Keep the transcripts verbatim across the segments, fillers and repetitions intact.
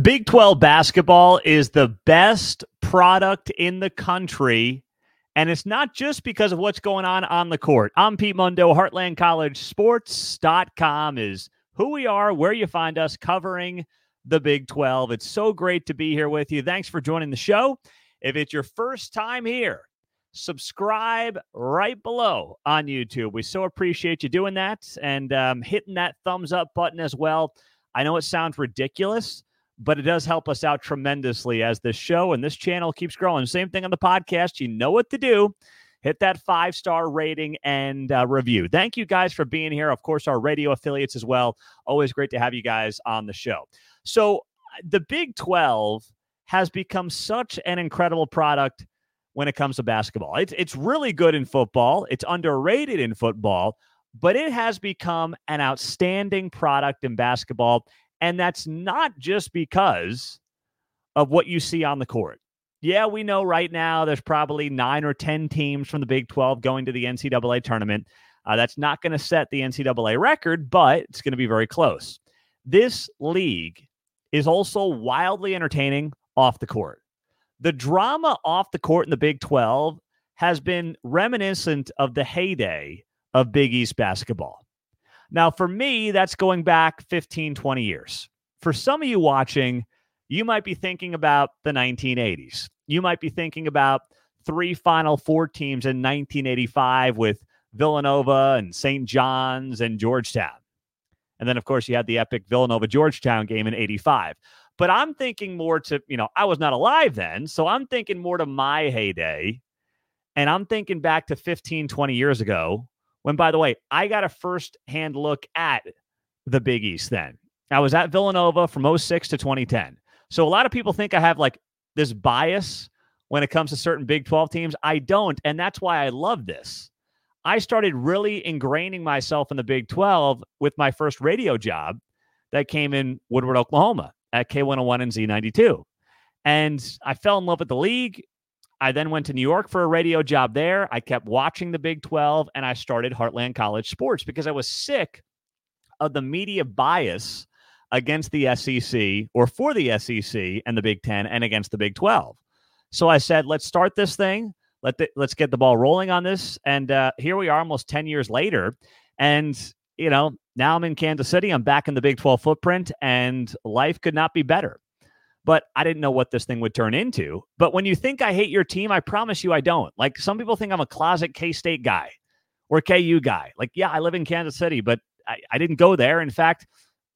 Big twelve basketball is the best product in the country, and it's not just because of what's going on on the court. I'm Pete Mundo. Heartland College Sports dot com is who we are, where you find us covering the Big twelve. It's so great to be here with you. Thanks for joining the show. If it's your first time here, subscribe right below on YouTube. We so appreciate you doing that and um, hitting that thumbs up button as well. I know it sounds ridiculous, but it does help us out tremendously as this show and this channel keeps growing. Same thing on the podcast. You know what to do. Hit that five-star rating and uh, review. Thank you guys for being here. Of course, our radio affiliates as well. Always great to have you guys on the show. So the Big twelve has become such an incredible product when it comes to basketball. It's, it's really good in football. It's underrated in football, but it has become an outstanding product in basketball. And that's not just because of what you see on the court. Yeah, we know right now there's probably nine or ten teams from the Big twelve going to the N C double A tournament. Uh, that's not going to set the N C double A record, but it's going to be very close. This league is also wildly entertaining off the court. The drama off the court in the Big twelve has been reminiscent of the heyday of Big East basketball. Now, for me, that's going back fifteen, twenty years. For some of you watching, you might be thinking about the nineteen eighties. You might be thinking about three Final Four teams in nineteen eighty-five with Villanova and Saint John's and Georgetown. And then, of course, you had the epic Villanova-Georgetown game in eighty-five. But I'm thinking more to, you know, I was not alive then, so I'm thinking more to my heyday. And I'm thinking back to fifteen, twenty years ago when, by the way, I got a first-hand look at the Big East then. I was at Villanova from oh six to twenty ten. So a lot of people think I have, like, this bias when it comes to certain Big twelve teams. I don't, and that's why I love this. I started really ingraining myself in the Big twelve with my first radio job that came in Woodward, Oklahoma, at K one oh one and Z ninety-two. And I fell in love with the league. I then went to New York for a radio job there. I kept watching the Big twelve, and I started Heartland College Sports because I was sick of the media bias against the S E C or for the S E C and the Big ten and against the Big twelve. So I said, let's start this thing. Let the, let's get the ball rolling on this. And uh, here we are almost ten years later. And, you know, now I'm in Kansas City. I'm back in the Big twelve footprint, and life could not be better. But I didn't know what this thing would turn into. But when you think I hate your team, I promise you I don't. Like, some people think I'm a closet K-State guy or K U guy. Like, yeah, I live in Kansas City, but I, I didn't go there. In fact,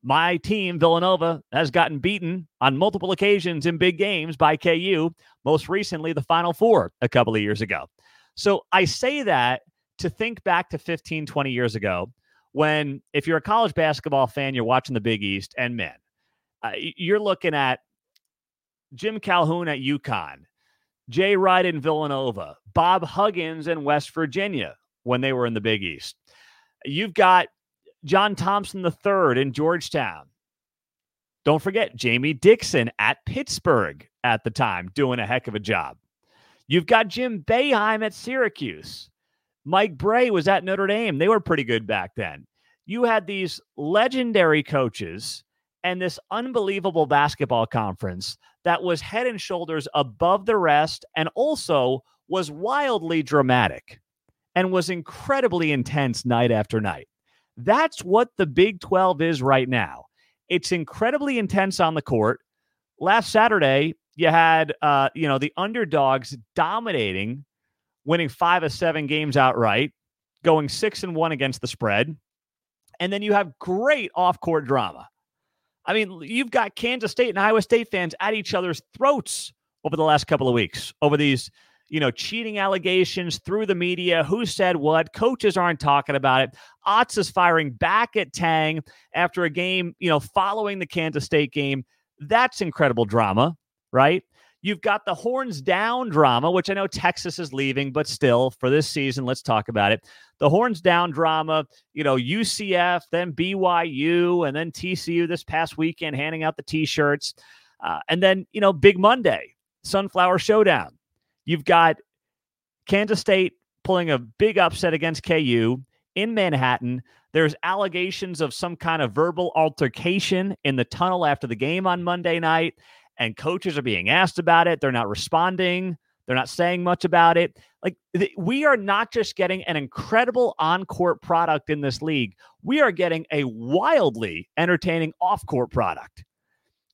my team, Villanova, has gotten beaten on multiple occasions in big games by K U, most recently the Final Four a couple of years ago. So I say that to think back to fifteen, twenty years ago when, if you're a college basketball fan, you're watching the Big East, and, man, uh, you're looking at Jim Calhoun at UConn, Jay Wright in Villanova, Bob Huggins in West Virginia when they were in the Big East. You've got John Thompson the third in Georgetown. Don't forget Jamie Dixon at Pittsburgh at the time, doing a heck of a job. You've got Jim Boeheim at Syracuse. Mike Bray was at Notre Dame. They were pretty good back then. You had these legendary coaches and this unbelievable basketball conference that was head and shoulders above the rest and also was wildly dramatic and was incredibly intense night after night. That's what the Big twelve is right now. It's incredibly intense on the court. Last Saturday, you had uh, you know, the underdogs dominating, winning five of seven games outright, going six and one against the spread. And then you have great off-court drama. I mean, you've got Kansas State and Iowa State fans at each other's throats over the last couple of weeks over these, you know, cheating allegations through the media, who said what, coaches aren't talking about it. Otts is firing back at Tang after a game, you know, following the Kansas State game. That's incredible drama, right? You've got the horns down drama, which I know Texas is leaving, but still for this season, let's talk about it. The horns down drama, you know, U C F, then B Y U, and then T C U this past weekend, handing out the T-shirts. Uh, and then, you know, Big Monday, Sunflower Showdown. You've got Kansas State pulling a big upset against K U. in Manhattan. There's allegations of some kind of verbal altercation in the tunnel after the game on Monday night, and coaches are being asked about it. They're not responding. They're not saying much about it. Like, th- we are not just getting an incredible on-court product in this league. We are getting a wildly entertaining off-court product.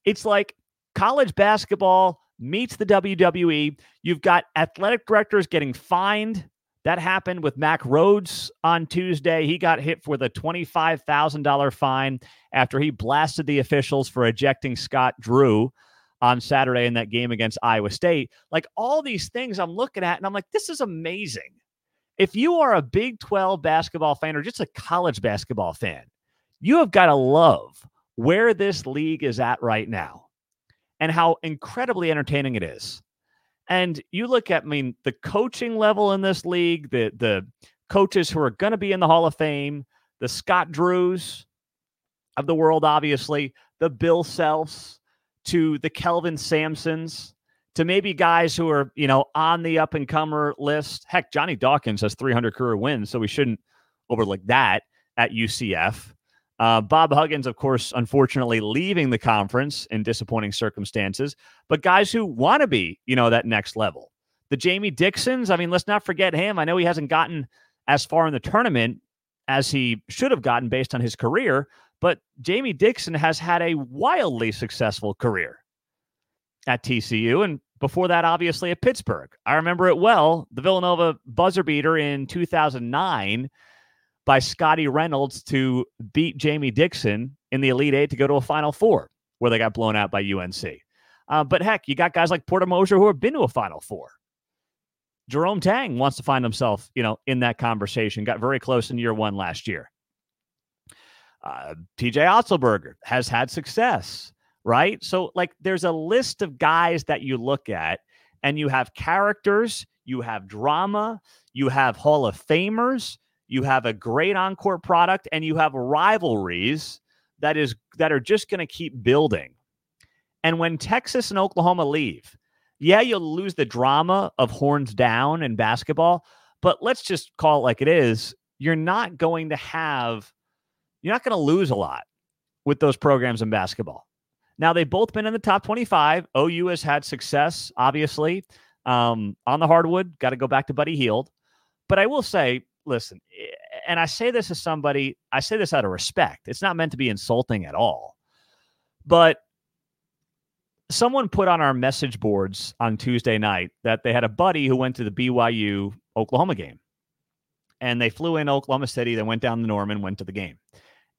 It's like college basketball meets the W W E. You've got athletic directors getting fined. That happened with Mac Rhodes on Tuesday. He got hit with a twenty-five thousand dollars fine after he blasted the officials for ejecting Scott Drew on Saturday in that game against Iowa State. Like, all these things I'm looking at, and I'm like, this is amazing. If you are a Big twelve basketball fan or just a college basketball fan, you have got to love where this league is at right now and how incredibly entertaining it is. And you look at, I mean, the coaching level in this league, the the coaches who are going to be in the Hall of Fame, the Scott Drews of the world, obviously, the Bill Selfs, to the Kelvin Sampsons, to maybe guys who are, you know, on the up-and-comer list. Heck, Johnny Dawkins has three hundred career wins, so we shouldn't overlook that at U C F. Uh, Bob Huggins, of course, unfortunately leaving the conference in disappointing circumstances, but guys who want to be, you know, that next level. The Jamie Dixons, I mean, let's not forget him. I know he hasn't gotten as far in the tournament as he should have gotten based on his career, but Jamie Dixon has had a wildly successful career at T C U, and before that, obviously, at Pittsburgh. I remember it well, the Villanova buzzer beater in two thousand nine by Scotty Reynolds to beat Jamie Dixon in the Elite Eight to go to a Final Four, where they got blown out by U N C. Uh, but heck, you got guys like Porter Moser who have been to a Final Four. Jerome Tang wants to find himself, you know, in that conversation. Got very close in year one last year. Uh, T J Otzelberger has had success, right? So, like, there's a list of guys that you look at, and you have characters, you have drama, you have Hall of Famers, you have a great on-court product, and you have rivalries that is that are just going to keep building. And when Texas and Oklahoma leave, yeah, you'll lose the drama of horns down in basketball, but let's just call it like it is. You're not going to have You're not going to lose a lot with those programs in basketball. Now, they've both been in the top twenty-five. O U has had success, obviously, um, on the hardwood. Got to go back to Buddy Hield. But I will say, listen, and I say this as somebody, I say this out of respect. It's not meant to be insulting at all. But someone put on our message boards on Tuesday night that they had a buddy who went to the B Y U Oklahoma game. And they flew in Oklahoma City, then went down to Norman, went to the game.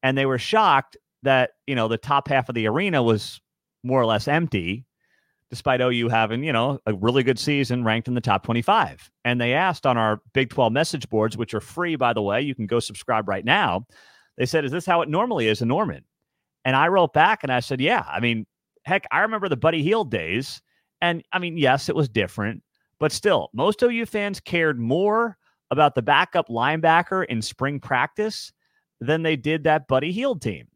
And they were shocked that, you know, the top half of the arena was more or less empty, despite O U having, you know, a really good season ranked in the top twenty-five. And they asked on our Big twelve message boards, which are free, by the way, you can go subscribe right now. They said, is this how it normally is in Norman? And I wrote back and I said, yeah, I mean, heck, I remember the Buddy Hield days. And I mean, yes, it was different, but still, most O U fans cared more about the backup linebacker in spring practice than they did that Buddy Hield team.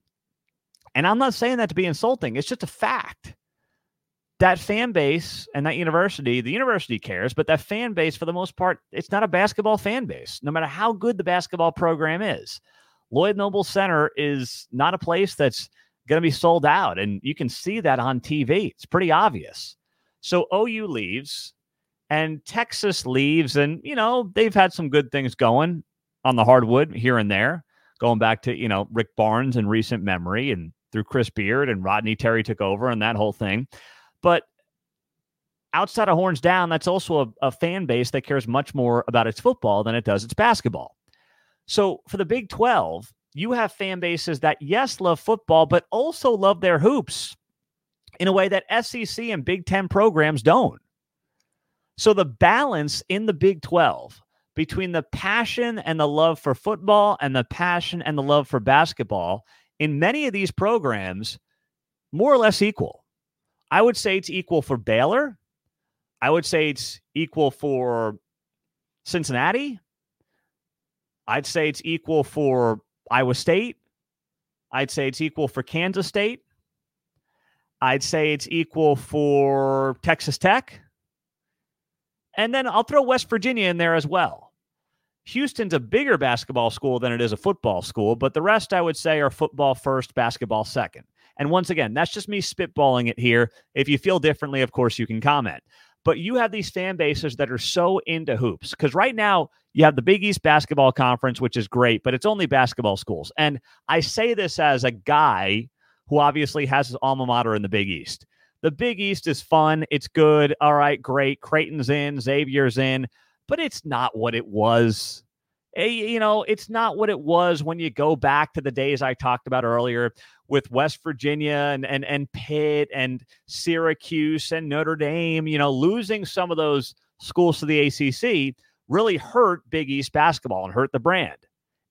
And I'm not saying that to be insulting. It's just a fact. That fan base and that university, the university cares, but that fan base, for the most part, it's not a basketball fan base, no matter how good the basketball program is. Lloyd Noble Center is not a place that's going to be sold out, and you can see that on T V. It's pretty obvious. So O U leaves, and Texas leaves, and, you know, they've had some good things going on the hardwood here and there, going back to, you know, Rick Barnes in recent memory and through Chris Beard and Rodney Terry took over and that whole thing. But outside of horns down, that's also a, a fan base that cares much more about its football than it does its basketball. So for the Big twelve, you have fan bases that, yes, love football, but also love their hoops in a way that S E C and Big Ten programs don't. So the balance in the Big twelve between the passion and the love for football and the passion and the love for basketball, in many of these programs, more or less equal. I would say it's equal for Baylor. I would say it's equal for Cincinnati. I'd say it's equal for Iowa State. I'd say it's equal for Kansas State. I'd say it's equal for Texas Tech. And then I'll throw West Virginia in there as well. Houston's a bigger basketball school than it is a football school, but the rest I would say are football first, basketball second. And once again, that's just me spitballing it here. If you feel differently, of course, you can comment. But you have these fan bases that are so into hoops because right now you have the Big East Basketball Conference, which is great, but it's only basketball schools. And I say this as a guy who obviously has his alma mater in the Big East. The Big East is fun. It's good. All right, great. Creighton's in, Xavier's in, but it's not what it was. You know, it's not what it was when you go back to the days I talked about earlier with West Virginia and and and Pitt and Syracuse and Notre Dame. You know, losing some of those schools to the A C C really hurt Big East basketball and hurt the brand.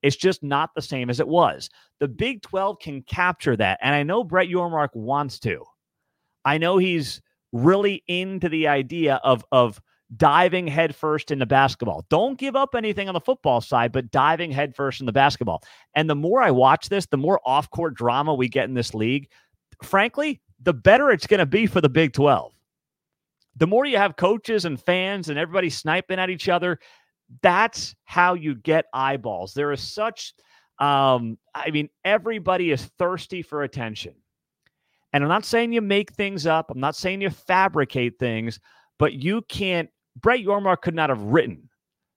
It's just not the same as it was. The Big twelve can capture that, and I know Brett Yormark wants to. I know he's really into the idea of of diving headfirst into basketball. Don't give up anything on the football side, but diving headfirst into basketball. And the more I watch this, the more off-court drama we get in this league, frankly, the better it's going to be for the Big twelve. The more you have coaches and fans and everybody sniping at each other, that's how you get eyeballs. There is such, um, I mean, everybody is thirsty for attention. And I'm not saying you make things up. I'm not saying you fabricate things, but you can't. Brett Yormark could not have written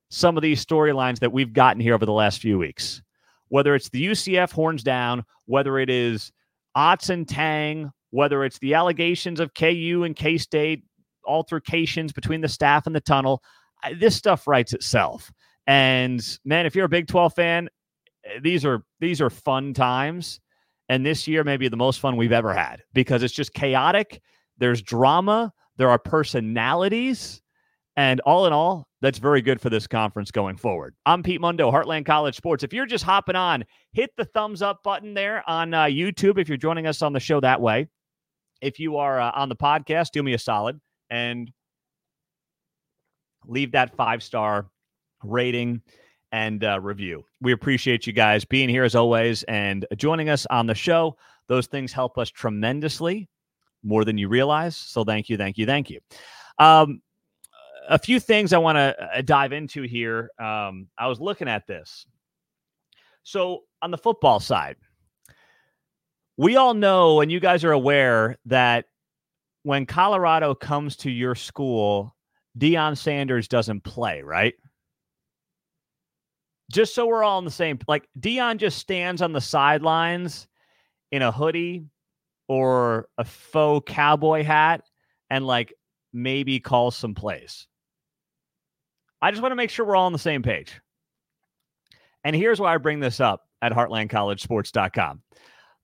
some of these storylines that we've gotten here over the last few weeks, whether it's the U C F horns down, whether it is Otts and Tang, whether it's the allegations of K U and K-State altercations between the staff and the tunnel. This stuff writes itself. And man, if you're a Big twelve fan, these are, these are fun times. And this year may be the most fun we've ever had because it's just chaotic. There's drama. There are personalities. And all in all, that's very good for this conference going forward. I'm Pete Mundo, Heartland College Sports. If you're just hopping on, hit the thumbs up button there on uh, YouTube if you're joining us on the show that way. If you are uh, on the podcast, do me a solid and leave that five-star rating and uh, review. We appreciate you guys being here as always and joining us on the show. Those things help us tremendously, more than you realize. So thank you, thank you, thank you. Um, a few things I want to dive into here. Um, I was looking at this. So on the football side, we all know, and you guys are aware, that when Colorado comes to your school, Deion Sanders doesn't play, right? Just so we're all on the same, like Deion just stands on the sidelines in a hoodie or a faux cowboy hat and like maybe calls some plays. I just want to make sure we're all on the same page. And here's why I bring this up at heartland college sports dot com.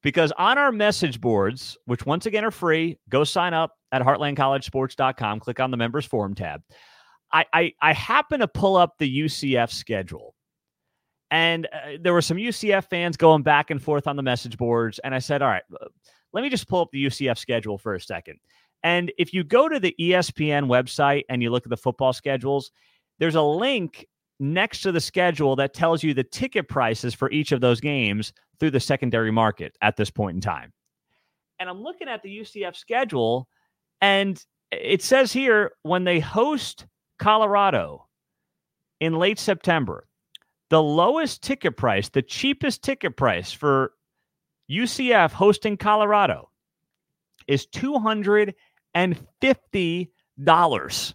Because on our message boards, which once again are free, go sign up at heartland college sports dot com. Click on the members forum tab. I, I, I happen to pull up the U C F schedule. And uh, there were some U C F fans going back and forth on the message boards. And I said, all right, let me just pull up the U C F schedule for a second. And if you go to the E S P N website and you look at the football schedules, there's a link next to the schedule that tells you the ticket prices for each of those games through the secondary market at this point in time. And I'm looking at the U C F schedule, and it says here when they host Colorado in late September, the lowest ticket price, the cheapest ticket price for U C F hosting Colorado is two hundred fifty dollars.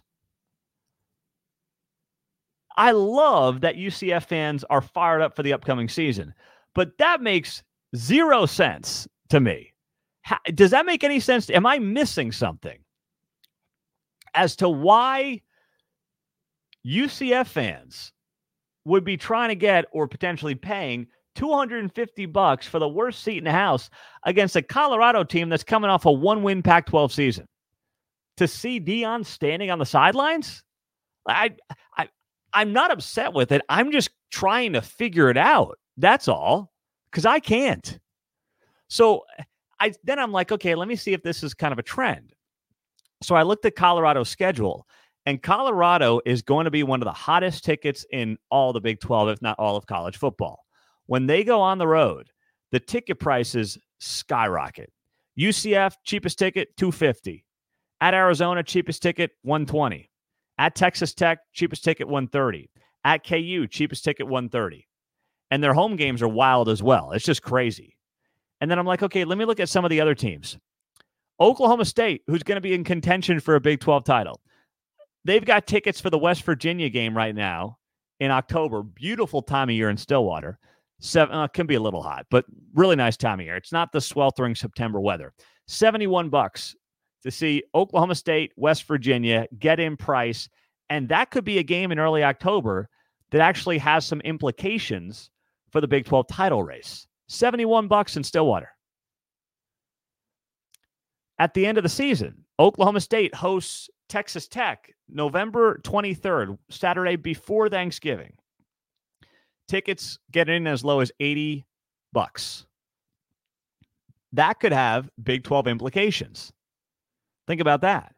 I love that U C F fans are fired up for the upcoming season, but that makes zero sense to me. How, does that make any sense? Am I missing something as to why U C F fans would be trying to get or potentially paying two hundred fifty bucks for the worst seat in the house against a Colorado team that's coming off a one-win Pac twelve season to see Deion standing on the sidelines? I, I, I'm not upset with it. I'm just trying to figure it out. That's all, because I can't. So I then I'm like, okay, let me see if this is kind of a trend. So I looked at Colorado's schedule, and Colorado is going to be one of the hottest tickets in all the Big twelve, if not all of college football. When they go on the road, the ticket prices skyrocket. U C F, cheapest ticket, two hundred fifty dollars. At Arizona, cheapest ticket, one hundred twenty dollars. At Texas Tech, cheapest ticket, one hundred thirty dollars. At K U, cheapest ticket, one thirty. And their home games are wild as well. It's just crazy. And then I'm like, okay, let me look at some of the other teams. Oklahoma State, who's going to be in contention for a Big twelve title. They've got tickets for the West Virginia game right now in October. Beautiful time of year in Stillwater. Seven, uh, can be a little hot, but really nice time of year. It's not the sweltering September weather. seventy-one bucks to see Oklahoma State, West Virginia, get in price. And that could be a game in early October that actually has some implications for the Big twelve title race. seventy-one bucks in Stillwater. At the end of the season, Oklahoma State hosts Texas Tech, November twenty-third, Saturday before Thanksgiving. Tickets get in as low as eighty bucks. That could have Big twelve implications. Think about that.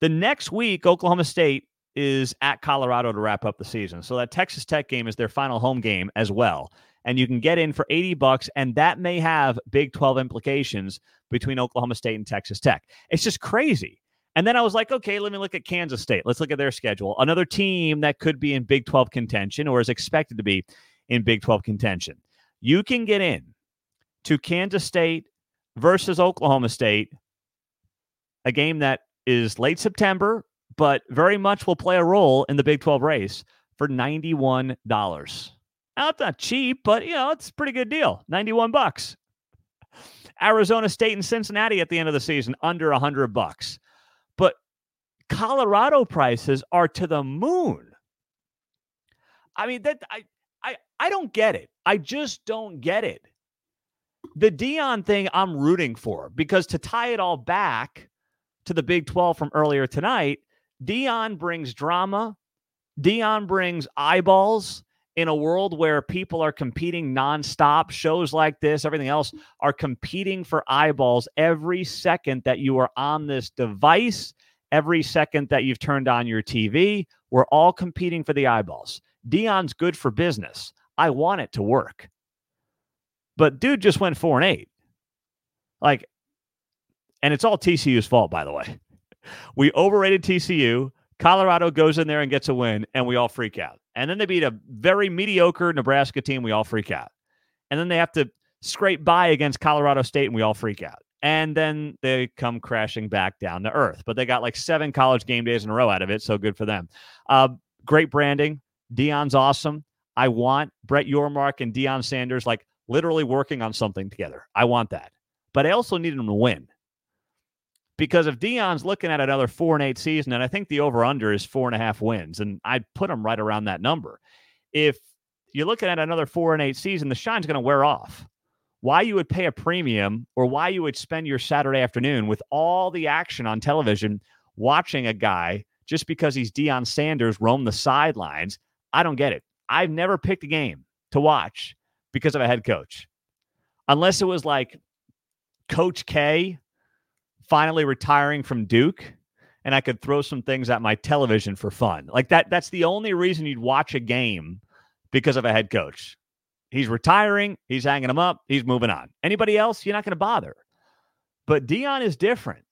The next week, Oklahoma State is at Colorado to wrap up the season. So that Texas Tech game is their final home game as well. And you can get in for eighty bucks, and that may have Big twelve implications between Oklahoma State and Texas Tech. It's just crazy. And then I was like, okay, let me look at Kansas State. Let's look at their schedule. Another team that could be in Big twelve contention or is expected to be in Big twelve contention. You can get in to Kansas State versus Oklahoma State, a game that is late September, but very much will play a role in the Big twelve race for ninety-one dollars. Now, it's not cheap, but, you know, it's a pretty good deal. ninety-one bucks. Arizona State and Cincinnati at the end of the season, under one hundred bucks. But Colorado prices are to the moon. I mean, that I, I, I don't get it. I just don't get it. The Deion thing I'm rooting for, because to tie it all back to the Big twelve from earlier tonight, Deion brings drama. Deion brings eyeballs in a world where people are competing nonstop. Shows like this, everything else, are competing for eyeballs every second that you are on this device, every second that you've turned on your T V. We're all competing for the eyeballs. Deion's good for business. I want it to work. But dude just went four and eight. Like, and it's all T C U's fault, by the way. We overrated T C U. Colorado goes in there and gets a win, and we all freak out. And then they beat a very mediocre Nebraska team. We all freak out. And then they have to scrape by against Colorado State, and we all freak out. And then they come crashing back down to earth. But they got like seven college game days in a row out of it, so good for them. Uh, great branding. Deion's awesome. I want Brett Yormark and Deion Sanders like literally working on something together. I want that. But I also need them to win. Because if Deion's looking at another four and eight season, and I think the over-under is four and a half wins, and I'd put him right around that number. If you're looking at another four and eight season, the shine's going to wear off. Why you would pay a premium or why you would spend your Saturday afternoon with all the action on television watching a guy just because he's Deion Sanders roam the sidelines, I don't get it. I've never picked a game to watch because of a head coach. Unless it was like Coach K finally retiring from Duke, and I could throw some things at my television for fun. Like that, that's the only reason you'd watch a game, because of a head coach. He's retiring. He's hanging him up. He's moving on. Anybody else, you're not going to bother. But Deion is different.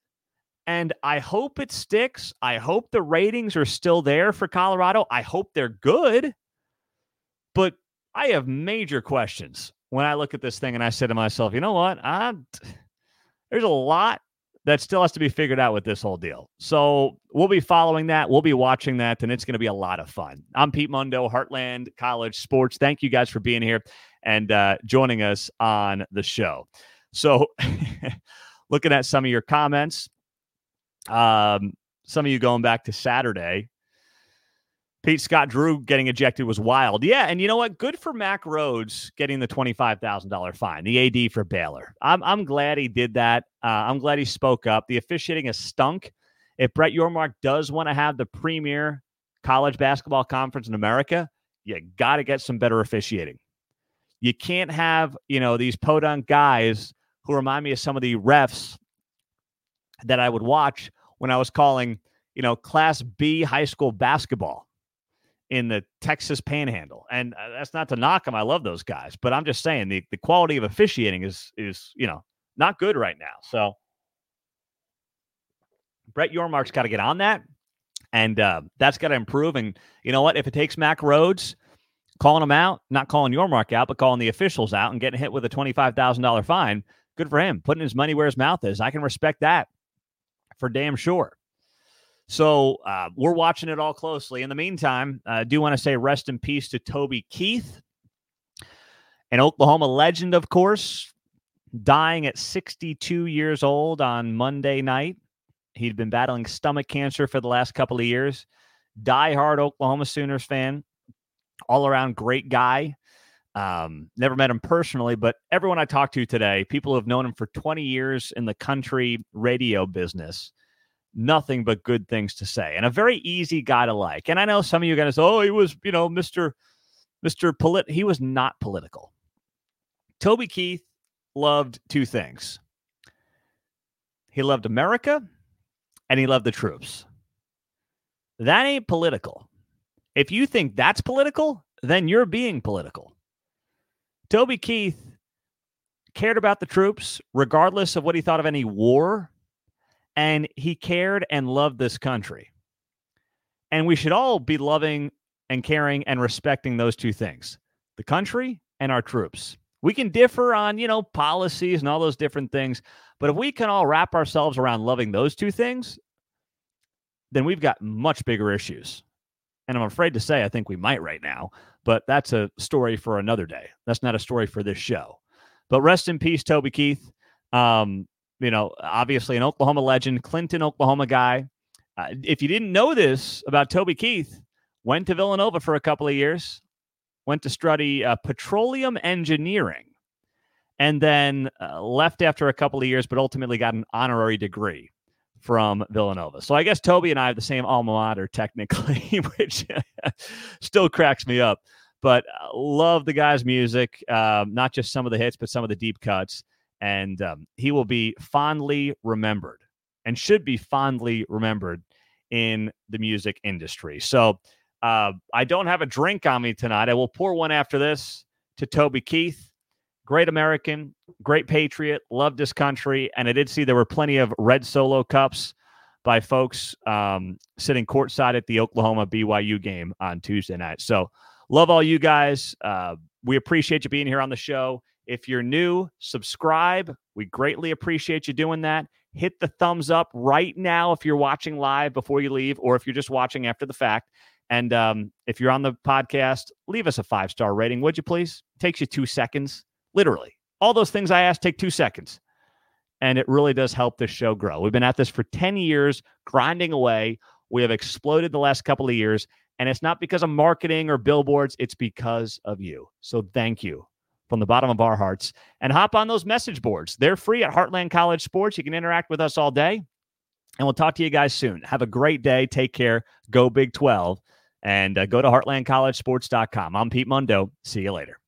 And I hope it sticks. I hope the ratings are still there for Colorado. I hope they're good. But I have major questions when I look at this thing and I say to myself, you know what? I, there's a lot that still has to be figured out with this whole deal. So we'll be following that. We'll be watching that, and it's going to be a lot of fun. I'm Pete Mundo, Heartland College Sports. Thank you guys for being here and uh, joining us on the show. So looking at some of your comments, um, some of you going back to Saturday, Pete, Scott Drew getting ejected was wild. Yeah, and you know what? Good for Mac Rhodes getting the twenty-five thousand dollars fine, the A D for Baylor. I'm I'm glad he did that. Uh, I'm glad he spoke up. The officiating has stunk. If Brett Yormark does want to have the premier college basketball conference in America, you got to get some better officiating. You can't have, you know, these podunk guys who remind me of some of the refs that I would watch when I was calling, you know, Class B high school basketball in the Texas Panhandle. And that's not to knock them. I love those guys, but I'm just saying the, the quality of officiating is, is, you know, not good right now. So Brett Yormark's got to get on that. And uh, that's got to improve. And you know what? If it takes Mac Rhodes calling him out, not calling Yormark out, but calling the officials out and getting hit with a twenty-five thousand dollars fine, good for him. Putting his money where his mouth is. I can respect that for damn sure. So uh, we're watching it all closely. In the meantime, I uh, do want to say rest in peace to Toby Keith, an Oklahoma legend, of course, dying at sixty-two years old on Monday night. He'd been battling stomach cancer for the last couple of years. Diehard Oklahoma Sooners fan, all around great guy. Um, never met him personally, but everyone I talked to today, people who have known him for twenty years in the country radio business, nothing but good things to say, and a very easy guy to like. And I know some of you guys, oh, he was, you know, Mister Mister Polit. He was not political. Toby Keith loved two things. He loved America and he loved the troops. That ain't political. If you think that's political, then you're being political. Toby Keith cared about the troops, regardless of what he thought of any war, and he cared and loved this country. And we should all be loving and caring and respecting those two things, the country and our troops. We can differ on, you know, policies and all those different things, but if we can all wrap ourselves around loving those two things, then we've got much bigger issues. And I'm afraid to say I think we might right now, but that's a story for another day. That's not a story for this show. But rest in peace, Toby Keith. Um, you know, obviously an Oklahoma legend, Clinton, Oklahoma guy. Uh, if you didn't know this about Toby Keith, went to Villanova for a couple of years, went to study uh, petroleum engineering, and then uh, left after a couple of years, but ultimately got an honorary degree from Villanova. So I guess Toby and I have the same alma mater technically, which still cracks me up, but uh, love the guy's music. Um, not just some of the hits, but some of the deep cuts. And um, he will be fondly remembered and should be fondly remembered in the music industry. So uh, I don't have a drink on me tonight. I will pour one after this to Toby Keith. Great American, great patriot, loved this country. And I did see there were plenty of red solo cups by folks um, sitting courtside at the Oklahoma B Y U game on Tuesday night. So love all you guys. Uh, we appreciate you being here on the show. If you're new, subscribe. We greatly appreciate you doing that. Hit the thumbs up right now if you're watching live before you leave, or if you're just watching after the fact. And um, if you're on the podcast, leave us a five-star rating, would you please? It takes you two seconds. Literally, all those things I asked take two seconds, and it really does help this show grow. We've been at this for ten years, grinding away. We have exploded the last couple of years, and it's not because of marketing or billboards. It's because of you. So thank you from the bottom of our hearts, and hop on those message boards. They're free at Heartland College Sports. You can interact with us all day, and we'll talk to you guys soon. Have a great day. Take care. Go Big twelve, and uh, go to heartland college sports dot com. I'm Pete Mundo. See you later.